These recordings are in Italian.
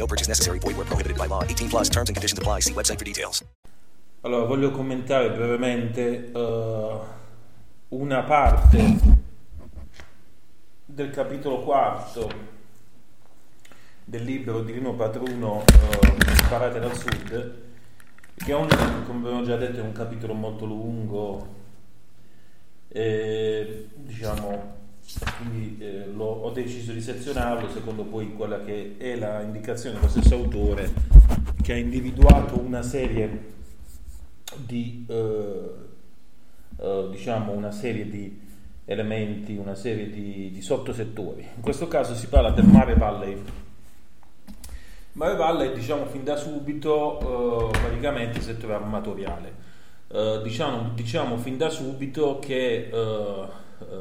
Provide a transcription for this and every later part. No purchase necessary. Void where prohibited by law. 18+ terms and conditions apply. See website for details. Allora, voglio commentare brevemente una parte del capitolo quarto del libro di Rino Patruno, Sparate dal Sud, che è un, come abbiamo già detto, è un capitolo molto lungo e, diciamo, quindi ho deciso di sezionarlo secondo poi quella che è la indicazione dello stesso autore, che ha individuato una serie di una serie di elementi, una serie di sottosettori. In questo caso si parla del Mare Valle. Mare Valle, diciamo, fin da subito praticamente il settore armatoriale, diciamo fin da subito che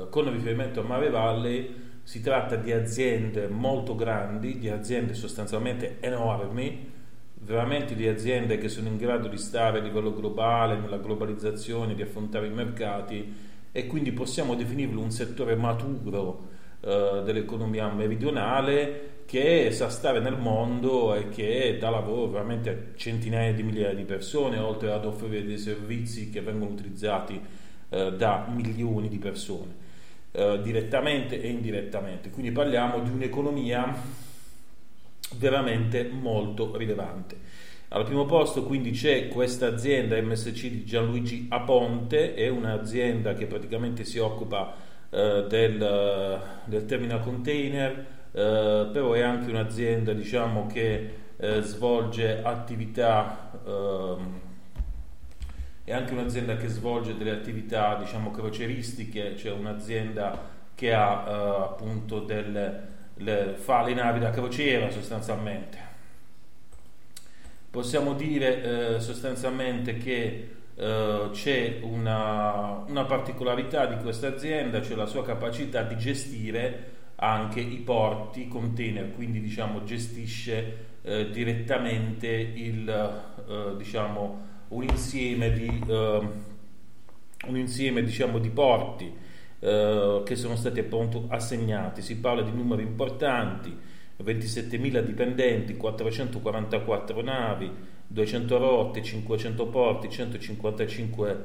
con riferimento a Mare Valle si tratta di aziende molto grandi, di aziende sostanzialmente enormi, veramente di aziende che sono in grado di stare a livello globale, nella globalizzazione, di affrontare i mercati, e quindi possiamo definirlo un settore maturo dell'economia meridionale, che sa stare nel mondo e che dà lavoro veramente a centinaia di migliaia di persone, oltre ad offrire dei servizi che vengono utilizzati da milioni di persone direttamente e indirettamente. Quindi parliamo di un'economia veramente molto rilevante. Al primo posto quindi c'è questa azienda MSC di Gianluigi Aponte, è un'azienda che praticamente si occupa del terminal container, però è anche un'azienda, diciamo, che svolge attività è anche un'azienda che svolge delle attività, diciamo, croceristiche, cioè un'azienda che ha appunto fa le navi da crociera sostanzialmente. Possiamo dire sostanzialmente che c'è una particolarità di questa azienda, cioè la sua capacità di gestire anche i porti container, quindi diciamo gestisce direttamente un insieme diciamo di porti che sono stati appunto assegnati. Si parla di numeri importanti: 27.000 dipendenti, 444 navi, 200 rotte, 500 porti, 155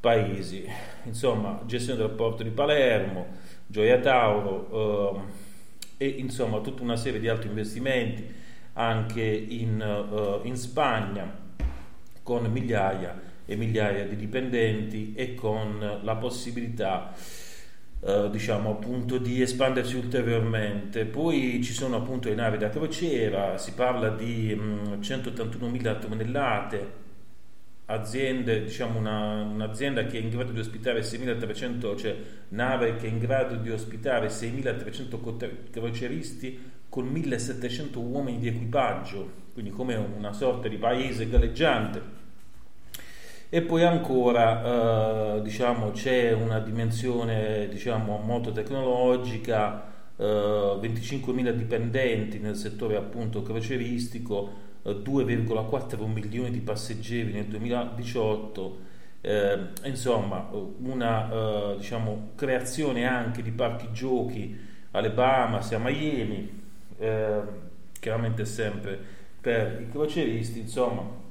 paesi. Insomma, gestione del porto di Palermo, Gioia Tauro e insomma tutta una serie di altri investimenti anche in Spagna, con migliaia e migliaia di dipendenti e con la possibilità diciamo appunto di espandersi ulteriormente. Poi ci sono appunto le navi da crociera, si parla di 181.000 tonnellate, aziende, diciamo un'azienda che è in grado di ospitare 6.300, cioè nave che è in grado di ospitare 6.300 croceristi con 1.700 uomini di equipaggio, quindi come una sorta di paese galleggiante. E poi ancora diciamo c'è una dimensione, diciamo, molto tecnologica, 25.000 dipendenti nel settore appunto croceristico, 2,4 milioni di passeggeri nel 2018, insomma una diciamo creazione anche di parchi giochi alle Bahamas e a Miami, chiaramente sempre per i croceristi, insomma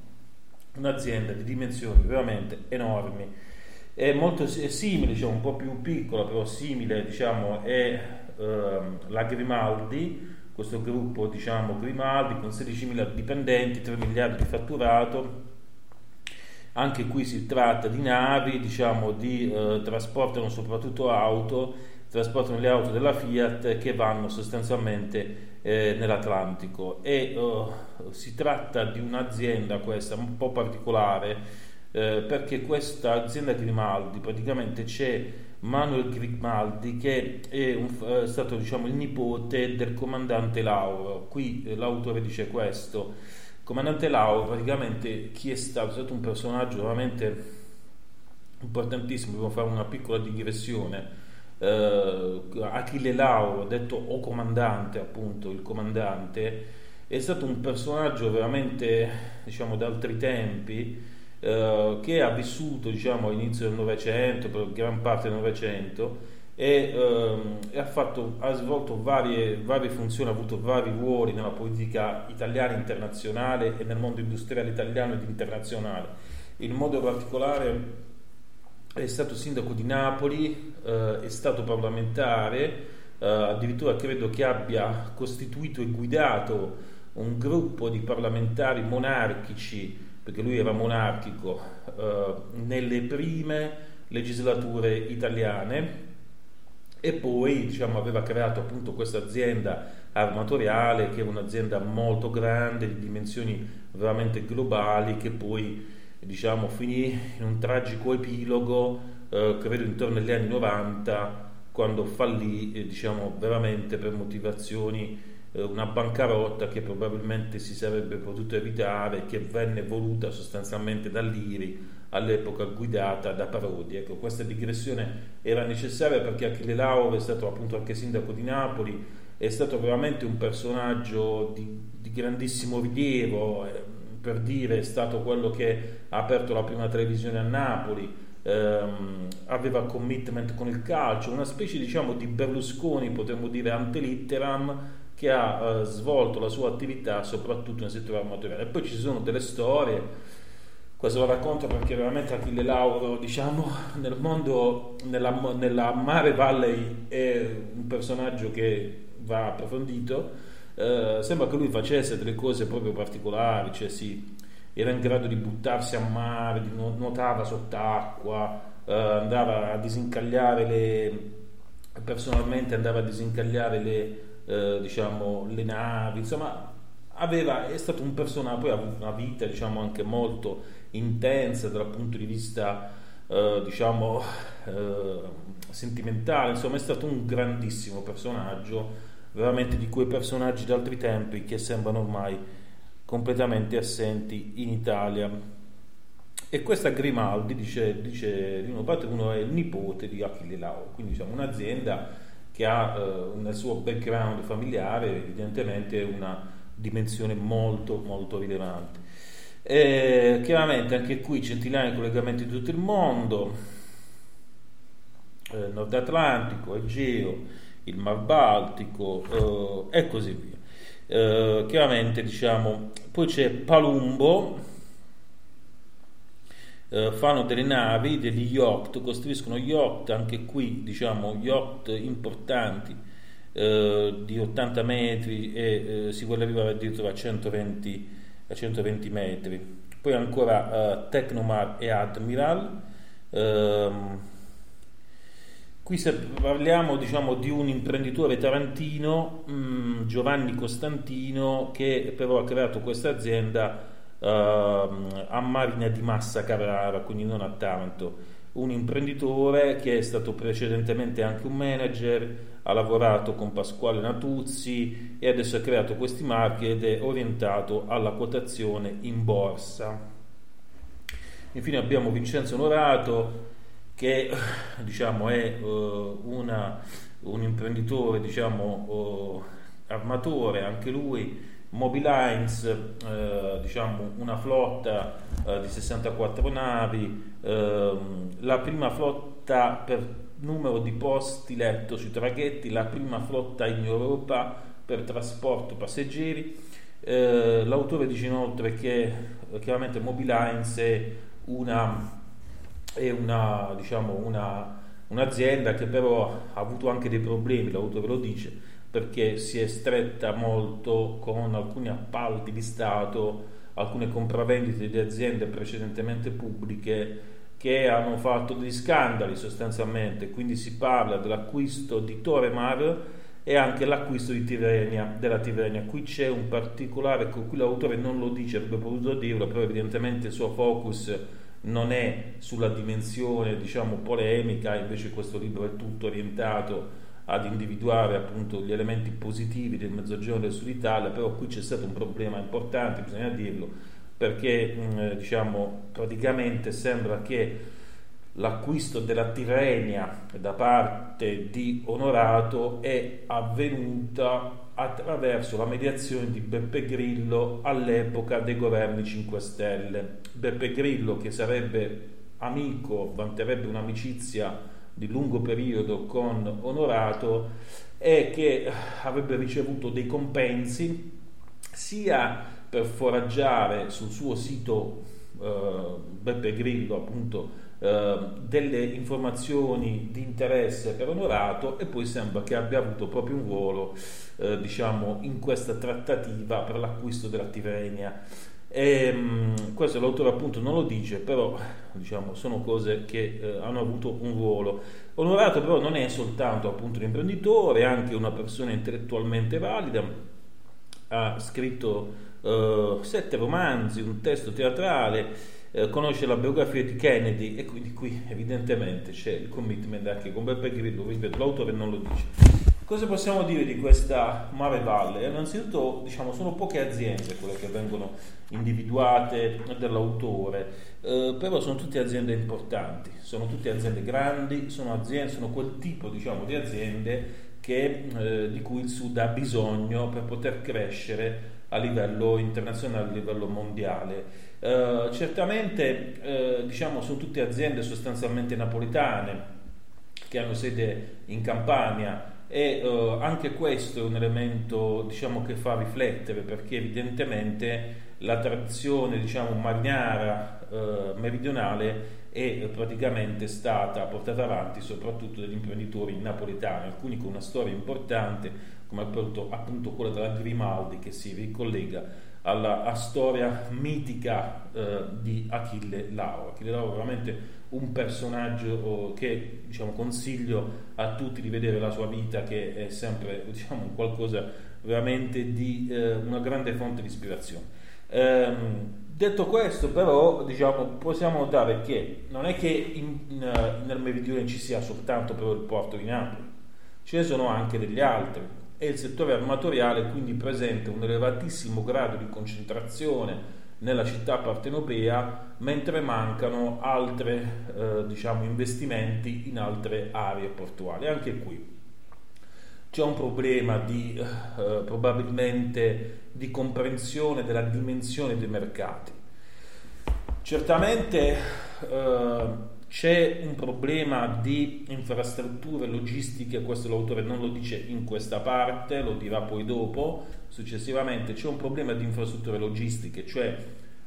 un'azienda di dimensioni veramente enormi. È molto simile, diciamo un po' più piccola però simile, diciamo è la Grimaldi, questo gruppo diciamo Grimaldi con 16.000 dipendenti, 3 miliardi di fatturato. Anche qui si tratta di navi, diciamo di trasportano soprattutto auto, trasportano le auto della Fiat che vanno sostanzialmente nell'Atlantico, e si tratta di un'azienda questa un po' particolare, perché questa azienda Grimaldi praticamente c'è Manuel Grimaldi che è stato diciamo il nipote del comandante Lauro. Qui l'autore dice questo: comandante Lauro praticamente chi è stato un personaggio veramente importantissimo. Dobbiamo fare una piccola digressione. Achille Lauro, detto o comandante, appunto il comandante, è stato un personaggio veramente diciamo d'altri tempi, che ha vissuto diciamo all'inizio del Novecento, per gran parte del Novecento, e ha svolto varie funzioni, ha avuto vari ruoli nella politica italiana internazionale e nel mondo industriale italiano ed internazionale. In modo particolare è stato sindaco di Napoli, è stato parlamentare, addirittura credo che abbia costituito e guidato un gruppo di parlamentari monarchici, perché lui era monarchico, nelle prime legislature italiane, e poi diciamo aveva creato appunto questa azienda armatoriale che è un'azienda molto grande, di dimensioni veramente globali, che poi diciamo finì in un tragico epilogo, credo intorno agli anni 90, quando fallì diciamo veramente per motivazioni, una bancarotta che probabilmente si sarebbe potuto evitare, che venne voluta sostanzialmente dall'IRI, all'epoca guidata da Parodi. Ecco, questa digressione era necessaria perché Achille Lauro è stato appunto anche sindaco di Napoli, è stato veramente un personaggio di grandissimo rilievo, per dire è stato quello che ha aperto la prima televisione a Napoli, aveva commitment con il calcio, una specie diciamo di Berlusconi, potremmo dire ante litteram, che ha svolto la sua attività soprattutto nel settore armatoriale. E poi ci sono delle storie, questo lo racconto perché veramente Achille Lauro diciamo nel mondo, nella Mare Valle è un personaggio che va approfondito. Sembra che lui facesse delle cose proprio particolari, cioè sì, era in grado di buttarsi a mare, nuotava sott'acqua, andava a disincagliare personalmente andava a disincagliare diciamo le navi, insomma è stato un personaggio. Poi ha avuto una vita diciamo anche molto intensa dal punto di vista diciamo sentimentale, insomma è stato un grandissimo personaggio, veramente di quei personaggi d'altri tempi che sembrano ormai completamente assenti in Italia. E questa Grimaldi, dice Rino Patruno, è il nipote di Achille Lauro, quindi diciamo un'azienda che ha nel suo background familiare evidentemente una dimensione molto molto rilevante. E chiaramente anche qui centinaia di collegamenti di tutto il mondo, Nord Atlantico, Egeo, il Mar Baltico, e così via. Chiaramente diciamo poi c'è Palumbo, fanno delle navi, degli yacht, costruiscono yacht, anche qui diciamo yacht importanti di 80 metri e si vuole arrivare addirittura a 120 metri. Poi ancora Tecnomar e Admiral. Qui se parliamo diciamo di un imprenditore tarantino, Giovanni Costantino, che però ha creato questa azienda a Marina di Massa Carrara, quindi non a Taranto. Un imprenditore che è stato precedentemente anche un manager, ha lavorato con Pasquale Natuzzi e adesso ha creato questi marchi ed è orientato alla quotazione in borsa. Infine abbiamo Vincenzo Onorato, che diciamo è una un imprenditore, diciamo, armatore, anche lui, Moby Lines, diciamo una flotta di 64 navi, la prima flotta per numero di posti letto sui traghetti, la prima flotta in Europa per trasporto passeggeri. L'autore dice inoltre che chiaramente Moby Lines è una diciamo un'azienda che però ha avuto anche dei problemi, l'autore lo dice, perché si è stretta molto con alcuni appalti di Stato, alcune compravendite di aziende precedentemente pubbliche che hanno fatto degli scandali sostanzialmente. Quindi si parla dell'acquisto di Toremar e anche l'acquisto di Tirrenia, della Tirrenia. Qui c'è un particolare con cui l'autore non lo dice, avrebbe potuto dirlo, però evidentemente il suo focus non è sulla dimensione, diciamo, polemica, invece questo libro è tutto orientato ad individuare appunto gli elementi positivi del Mezzogiorno del Sud Italia. Però qui c'è stato un problema importante, bisogna dirlo, perché diciamo praticamente sembra che l'acquisto della Tirrenia da parte di Onorato è avvenuta attraverso la mediazione di Beppe Grillo all'epoca dei governi 5 Stelle. Beppe Grillo, che sarebbe amico, vanterebbe un'amicizia di lungo periodo con Onorato, e che avrebbe ricevuto dei compensi sia per foraggiare sul suo sito Beppe Grillo appunto delle informazioni di interesse per Onorato, e poi sembra che abbia avuto proprio un ruolo diciamo in questa trattativa per l'acquisto della Tirrenia. Questo l'autore appunto non lo dice, però diciamo sono cose che hanno avuto un ruolo. Onorato però non è soltanto appunto un imprenditore, è anche una persona intellettualmente valida, ha scritto 7 romanzi, un testo teatrale, conosce la biografia di Kennedy, e quindi qui evidentemente c'è il commitment anche con Beppe Grillo. Ripeto, l'autore non lo dice. Cosa possiamo dire di questa Mare Valle? Innanzitutto, diciamo, sono poche aziende quelle che vengono individuate dall'autore, però sono tutte aziende importanti, sono tutte aziende grandi, sono quel tipo, diciamo, di aziende di cui il Sud ha bisogno per poter crescere a livello internazionale, a livello mondiale. Certamente, diciamo, sono tutte aziende sostanzialmente napoletane che hanno sede in Campania. E anche questo è un elemento, diciamo, che fa riflettere, perché evidentemente la tradizione, diciamo, marinara meridionale è praticamente stata portata avanti soprattutto dagli imprenditori napoletani, alcuni con una storia importante come appunto quella della Grimaldi, che si ricollega alla storia mitica di Achille Lauro. Achille Lauro è veramente un personaggio che, diciamo, consiglio a tutti di vedere la sua vita, che è sempre, diciamo, qualcosa veramente di una grande fonte di ispirazione. Detto questo, però, diciamo, possiamo notare che non è che nel meridione ci sia soltanto però il porto di Napoli, ce ne sono anche degli altri. E il settore armatoriale quindi presenta un elevatissimo grado di concentrazione nella città partenopea, mentre mancano altre diciamo investimenti in altre aree portuali. Anche qui c'è un problema di probabilmente di comprensione della dimensione dei mercati. Certamente c'è un problema di infrastrutture logistiche, questo l'autore non lo dice in questa parte, lo dirà poi dopo, successivamente. C'è un problema di infrastrutture logistiche, cioè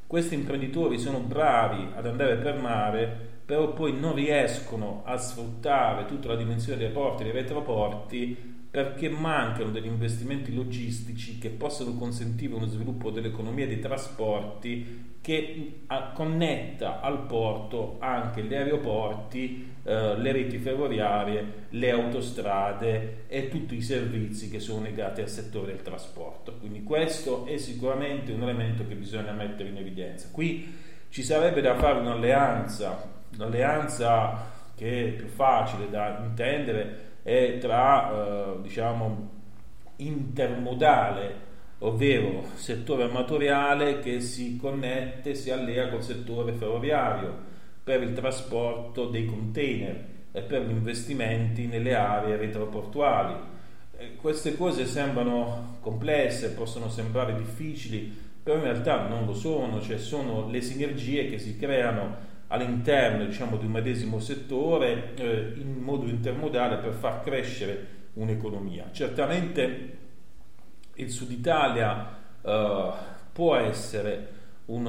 questi imprenditori sono bravi ad andare per mare, però poi non riescono a sfruttare tutta la dimensione dei porti e dei retroporti, perché mancano degli investimenti logistici che possano consentire uno sviluppo dell'economia dei trasporti che connetta al porto anche gli aeroporti, le reti ferroviarie, le autostrade e tutti i servizi che sono legati al settore del trasporto. Quindi questo è sicuramente un elemento che bisogna mettere in evidenza. Qui ci sarebbe da fare un'alleanza che è più facile da intendere, è tra diciamo intermodale, ovvero settore armatoriale che si connette, si allea col settore ferroviario per il trasporto dei container, e per gli investimenti nelle aree retroportuali. Queste cose sembrano complesse, possono sembrare difficili, però in realtà non lo sono, cioè sono le sinergie che si creano all'interno, diciamo, di un medesimo settore in modo intermodale per far crescere un'economia. Certamente il Sud Italia può essere un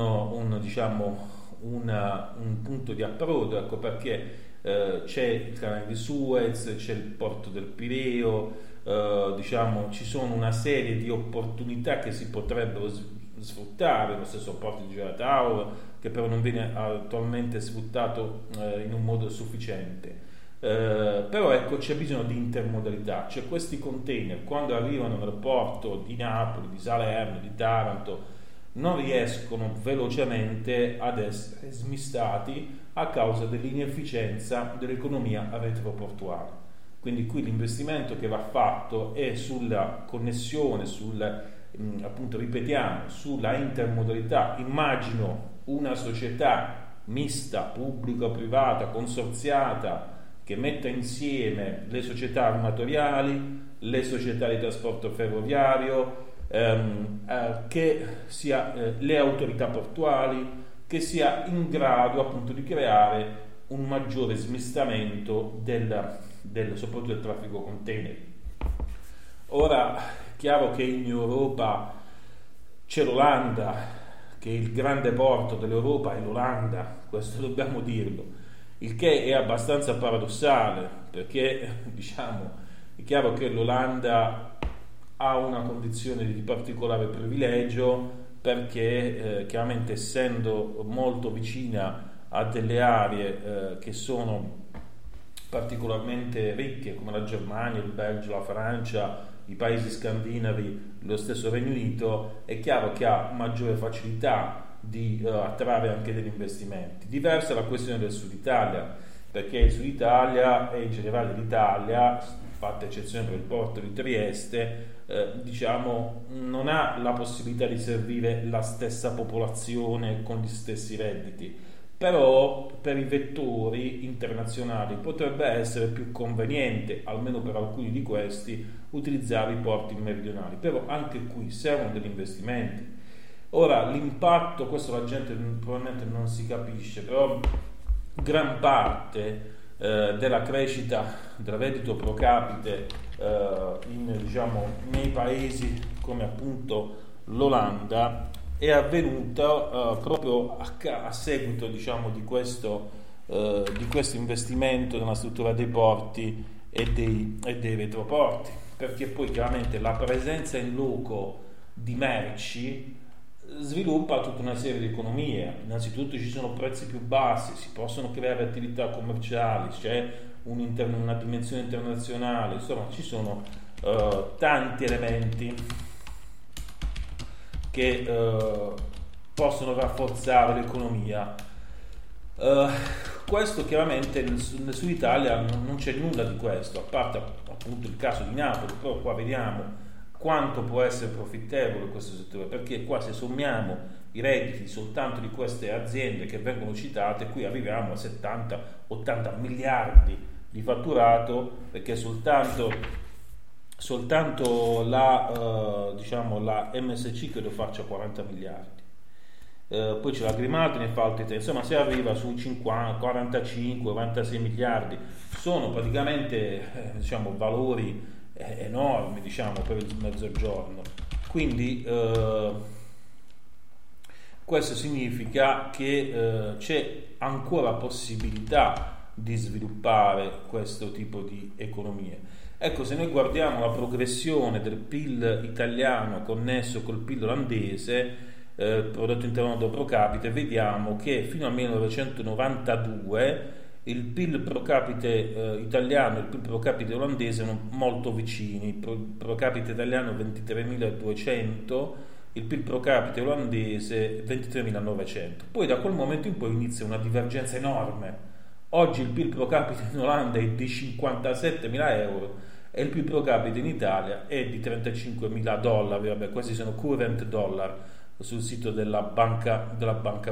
punto di approdo, ecco perché c'è il Canale di Suez, c'è il Porto del Pireo, ci sono una serie di opportunità che si potrebbero sfruttare, lo stesso Porto di Gioia Tauro, che però non viene attualmente sfruttato in un modo sufficiente. Però ecco, c'è bisogno di intermodalità, cioè questi container quando arrivano nel porto di Napoli, di Salerno, di Taranto non riescono velocemente ad essere smistati a causa dell'inefficienza dell'economia retroportuale. Quindi qui l'investimento che va fatto è sulla connessione, appunto, ripetiamo, sulla intermodalità. Immagino una società mista, pubblico-privata, consorziata, che metta insieme le società armatoriali, le società di trasporto ferroviario, che sia le autorità portuali, che sia in grado appunto di creare un maggiore smistamento soprattutto del traffico container. Ora, chiaro che in Europa c'è l'Olanda, che il grande porto dell'Europa è l'Olanda, questo dobbiamo dirlo, il che è abbastanza paradossale, perché è chiaro che l'Olanda ha una condizione di particolare privilegio, perché chiaramente essendo molto vicina a delle aree che sono particolarmente ricche come la Germania, il Belgio, la Francia, i paesi scandinavi, lo stesso Regno Unito, è chiaro che ha maggiore facilità di attrarre anche degli investimenti. Diversa è la questione del Sud Italia, perché il Sud Italia e in generale l'Italia, fatta eccezione per il porto di Trieste, non ha la possibilità di servire la stessa popolazione con gli stessi redditi, però per i vettori internazionali potrebbe essere più conveniente, almeno per alcuni di questi, utilizzare i porti meridionali. Però anche qui servono degli investimenti. Ora, l'impatto, questo la gente probabilmente non si capisce, però gran parte della crescita del reddito pro capite nei paesi come appunto l'Olanda è avvenuta proprio a seguito di questo investimento nella struttura dei porti e dei retroporti, perché poi chiaramente la presenza in loco di merci sviluppa tutta una serie di economie. Innanzitutto ci sono prezzi più bassi, si possono creare attività commerciali, c'è una dimensione internazionale, insomma ci sono tanti elementi che possono rafforzare l'economia. Questo chiaramente nel Sud Italia non c'è nulla di questo, a parte appunto il caso di Napoli, però qua vediamo quanto può essere profittevole questo settore, perché qua se sommiamo i redditi soltanto di queste aziende che vengono citate, qui arriviamo a 70-80 miliardi di fatturato, perché soltanto la MSC credo faccia 40 miliardi, poi c'è la Grimaldi, ne fa altri 3, insomma si arriva sui 45-46 miliardi. Sono praticamente valori enormi per il mezzogiorno. Quindi questo significa che c'è ancora possibilità di sviluppare questo tipo di economie. Ecco, se noi guardiamo la progressione del PIL italiano connesso col PIL olandese, prodotto interno pro capite, vediamo che fino al 1992 il PIL pro capite italiano e il PIL pro capite olandese sono molto vicini. Il pro capite italiano 23.200, il PIL pro capite olandese 23.900. Poi da quel momento in poi inizia una divergenza enorme. Oggi il PIL pro capite in Olanda è di 57.000 euro e il PIL pro capite in Italia è di $35.000. Vabbè, questi sono current dollar sul sito della Banca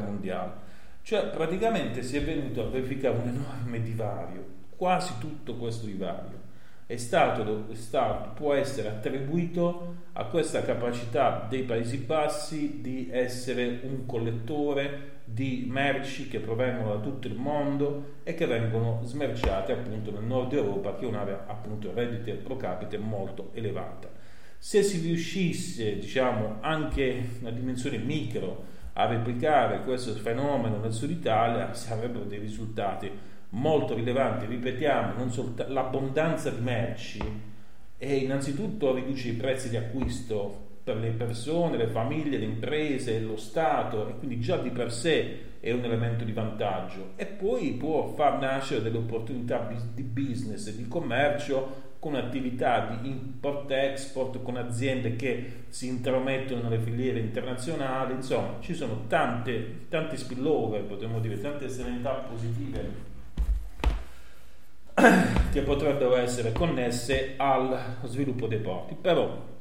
Mondiale. Cioè praticamente si è venuto a verificare un enorme divario quasi tutto questo divario può essere attribuito a questa capacità dei Paesi Bassi di essere un collettore di merci che provengono da tutto il mondo e che vengono smerciate appunto nel nord Europa, che è un'area appunto reddito pro capite molto elevata. Se si riuscisse, diciamo, anche una dimensione micro a replicare questo fenomeno nel sud Italia, sarebbero dei risultati molto rilevanti. Ripetiamo, non soltanto l'abbondanza di merci e innanzitutto riduce i prezzi di acquisto per le persone, le famiglie, le imprese, lo Stato, e quindi già di per sé è un elemento di vantaggio, e poi può far nascere delle opportunità di business e di commercio con attività di import-export, con aziende che si intromettono nelle filiere internazionali. Insomma, ci sono tanti spillover, potremmo dire, tante esternalità positive che potrebbero essere connesse al sviluppo dei porti. Però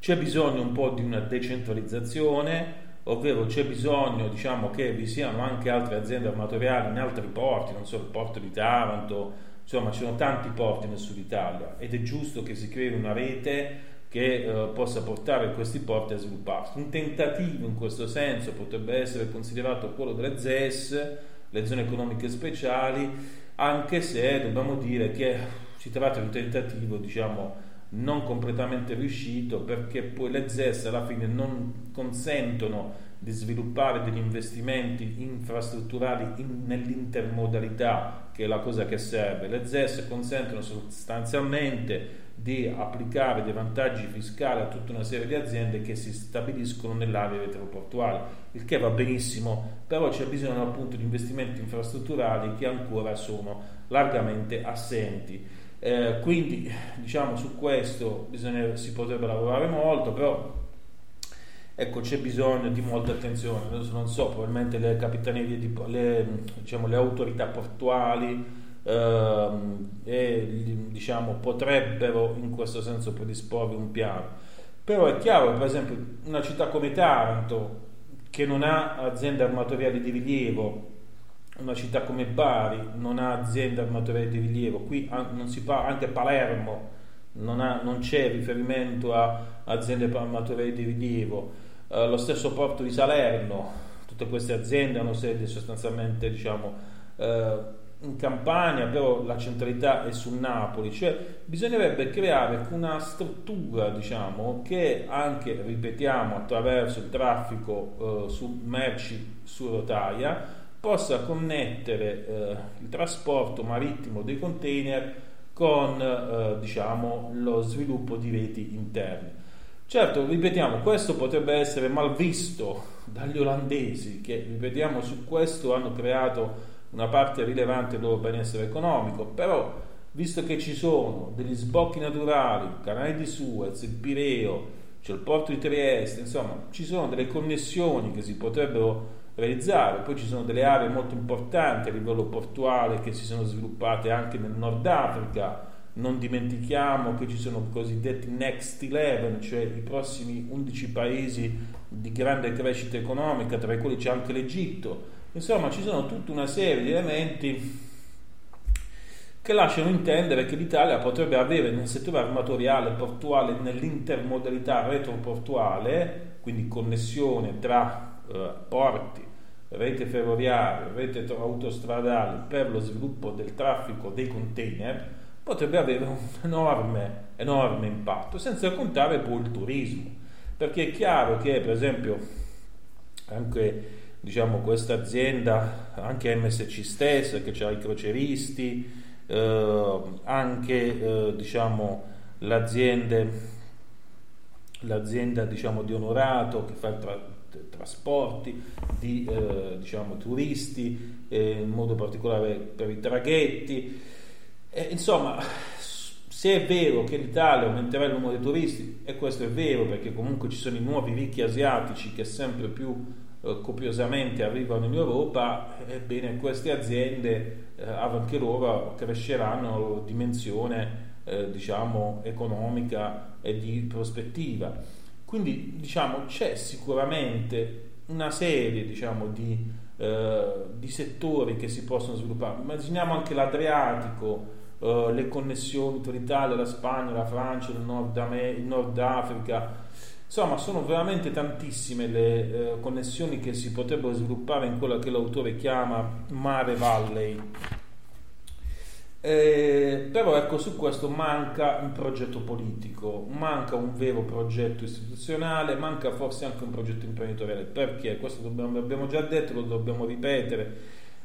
c'è bisogno un po' di una decentralizzazione, ovvero c'è bisogno, diciamo, che vi siano anche altre aziende armatoriali in altri porti, non solo il porto di Taranto, insomma ci sono tanti porti nel sud Italia ed è giusto che si crei una rete che possa portare questi porti a svilupparsi. Un tentativo in questo senso potrebbe essere considerato quello delle ZES, le zone economiche speciali, anche se dobbiamo dire che si tratta di un tentativo, diciamo, non completamente riuscito, perché poi le ZES alla fine non consentono di sviluppare degli investimenti infrastrutturali nell'intermodalità, che è la cosa che serve. Le ZES consentono sostanzialmente di applicare dei vantaggi fiscali a tutta una serie di aziende che si stabiliscono nell'area retroportuale, il che va benissimo, però c'è bisogno appunto di investimenti infrastrutturali che ancora sono largamente assenti. Quindi, diciamo, su questo si potrebbe lavorare molto, però ecco, c'è bisogno di molta attenzione. Non so, probabilmente le capitanerie, le autorità portuali potrebbero in questo senso predisporre un piano. Però è chiaro, per esempio, una città come Taranto, che non ha aziende armatoriali di rilievo, una città come Bari non ha aziende armatoriali di rilievo, qui non si parla, anche Palermo non c'è riferimento a aziende armatoriali di rilievo, lo stesso porto di Salerno, tutte queste aziende hanno sede sostanzialmente, in Campania, però la centralità è su Napoli. Cioè bisognerebbe creare una struttura, che anche, ripetiamo, attraverso il traffico su merci su rotaia possa connettere il trasporto marittimo dei container con lo sviluppo di reti interne. Certo, ripetiamo, questo potrebbe essere mal visto dagli olandesi, che, ripetiamo, su questo hanno creato una parte rilevante del loro benessere economico, però visto che ci sono degli sbocchi naturali, il Canale di Suez, il Pireo, c'è il porto di Trieste, insomma ci sono delle connessioni che si potrebbero realizzare. Poi ci sono delle aree molto importanti a livello portuale che si sono sviluppate anche nel Nord Africa. Non dimentichiamo che ci sono i cosiddetti Next 11, cioè i prossimi 11 paesi di grande crescita economica, tra i quali c'è anche l'Egitto. Insomma, ci sono tutta una serie di elementi che lasciano intendere che l'Italia potrebbe avere nel settore armatoriale, portuale, nell'intermodalità retroportuale, quindi connessione tra porti, rete ferroviaria, rete autostradale per lo sviluppo del traffico dei container, potrebbe avere un enorme impatto, senza contare poi il turismo, perché è chiaro che, per esempio, anche questa azienda, anche MSC stessa, che ha i croceristi, anche l'azienda di Onorato, che fa il trasporti di turisti, in modo particolare per i traghetti, insomma, se è vero che l'Italia aumenterà il numero dei turisti, e questo è vero, perché comunque ci sono i nuovi ricchi asiatici che sempre più copiosamente arrivano in Europa, ebbene queste aziende anche loro cresceranno la loro dimensione economica e di prospettiva. Quindi c'è sicuramente una serie di di settori che si possono sviluppare. Immaginiamo anche l'Adriatico, le connessioni tra l'Italia, la Spagna, la Francia, il Nord Africa. Insomma, sono veramente tantissime le connessioni che si potrebbero sviluppare in quella che l'autore chiama Mare Valle. Però ecco, su questo manca un progetto politico, manca un vero progetto istituzionale, manca forse anche un progetto imprenditoriale. Perché? Questo abbiamo già detto, lo dobbiamo ripetere.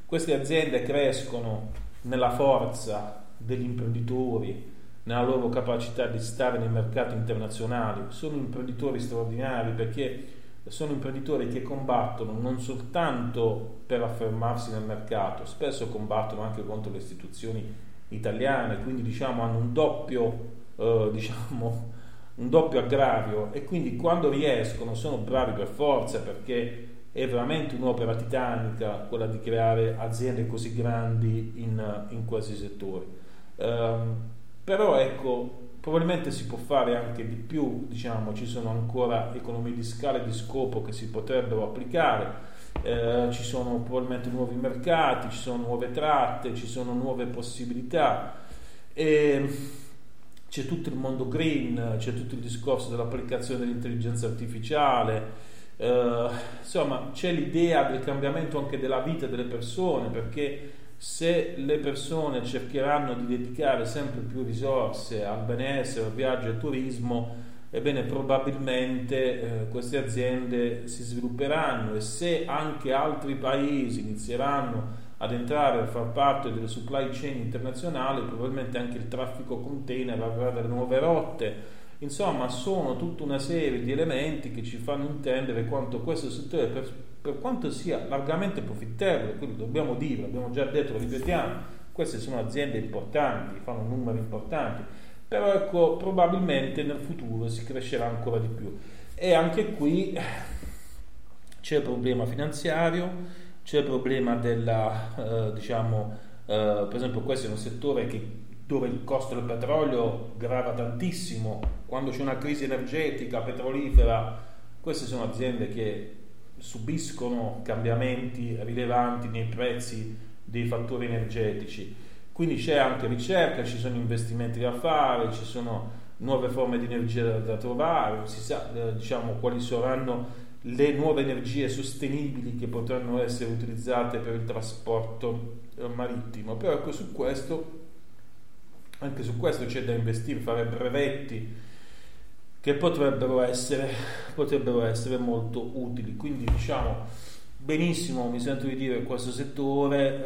Queste aziende crescono nella forza degli imprenditori, nella loro capacità di stare nei mercati internazionali. Sono imprenditori straordinari, perché sono imprenditori che combattono non soltanto per affermarsi nel mercato, spesso combattono anche contro le istituzioni italiane, quindi diciamo hanno un doppio aggravio, e quindi quando riescono sono bravi per forza, perché è veramente un'opera titanica quella di creare aziende così grandi in quasi settori. Però ecco, probabilmente si può fare anche di più, diciamo, ci sono ancora economie di scala e di scopo che si potrebbero applicare, ci sono probabilmente nuovi mercati, ci sono nuove tratte, ci sono nuove possibilità, e c'è tutto il mondo green, c'è tutto il discorso dell'applicazione dell'intelligenza artificiale, insomma c'è l'idea del cambiamento anche della vita delle persone, perché se le persone cercheranno di dedicare sempre più risorse al benessere, al viaggio e al turismo, ebbene probabilmente queste aziende si svilupperanno, e se anche altri paesi inizieranno ad entrare a far parte delle supply chain internazionali, probabilmente anche il traffico container avrà delle nuove rotte. Insomma, sono tutta una serie di elementi che ci fanno intendere quanto questo settore, per quanto sia largamente profittevole, quello dobbiamo dire, l'abbiamo già detto, lo ripetiamo, queste sono aziende importanti, fanno numeri importanti, però ecco, probabilmente nel futuro si crescerà ancora di più. E anche qui c'è il problema finanziario, c'è il problema della, per esempio questo è un settore che dove il costo del petrolio grava tantissimo, quando c'è una crisi energetica, petrolifera, queste sono aziende che subiscono cambiamenti rilevanti nei prezzi dei fattori energetici. Quindi c'è anche ricerca, ci sono investimenti da fare, ci sono nuove forme di energia da trovare, non si sa quali saranno le nuove energie sostenibili che potranno essere utilizzate per il trasporto marittimo. Però ecco, anche su questo c'è da investire, fare brevetti che potrebbero essere molto utili. Quindi benissimo, mi sento di dire, questo settore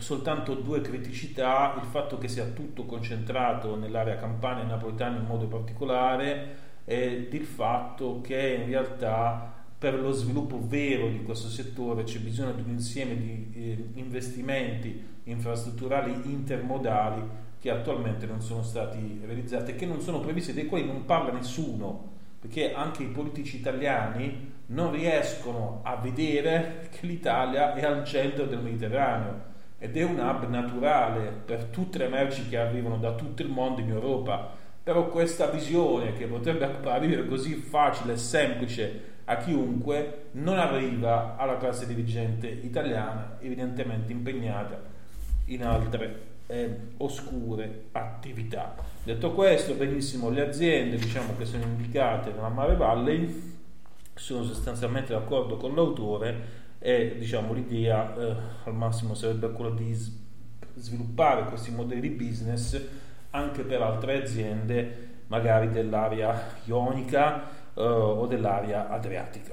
soltanto due criticità: il fatto che sia tutto concentrato nell'area campana e napoletana in modo particolare, e il fatto che in realtà per lo sviluppo vero di questo settore c'è bisogno di un insieme di investimenti infrastrutturali intermodali che attualmente non sono stati realizzati, che non sono previsti, dei quali non parla nessuno, perché anche i politici italiani non riescono a vedere che l'Italia è al centro del Mediterraneo ed è un hub naturale per tutte le merci che arrivano da tutto il mondo in Europa. Però questa visione, che potrebbe apparire così facile e semplice a chiunque, non arriva alla classe dirigente italiana, evidentemente impegnata in altre oscure attività. Detto questo, benissimo, le aziende che sono indicate nella Mare Valley, sono sostanzialmente d'accordo con l'autore, e l'idea al massimo sarebbe quella di sviluppare questi modelli di business anche per altre aziende, magari dell'area ionica o dell'area adriatica.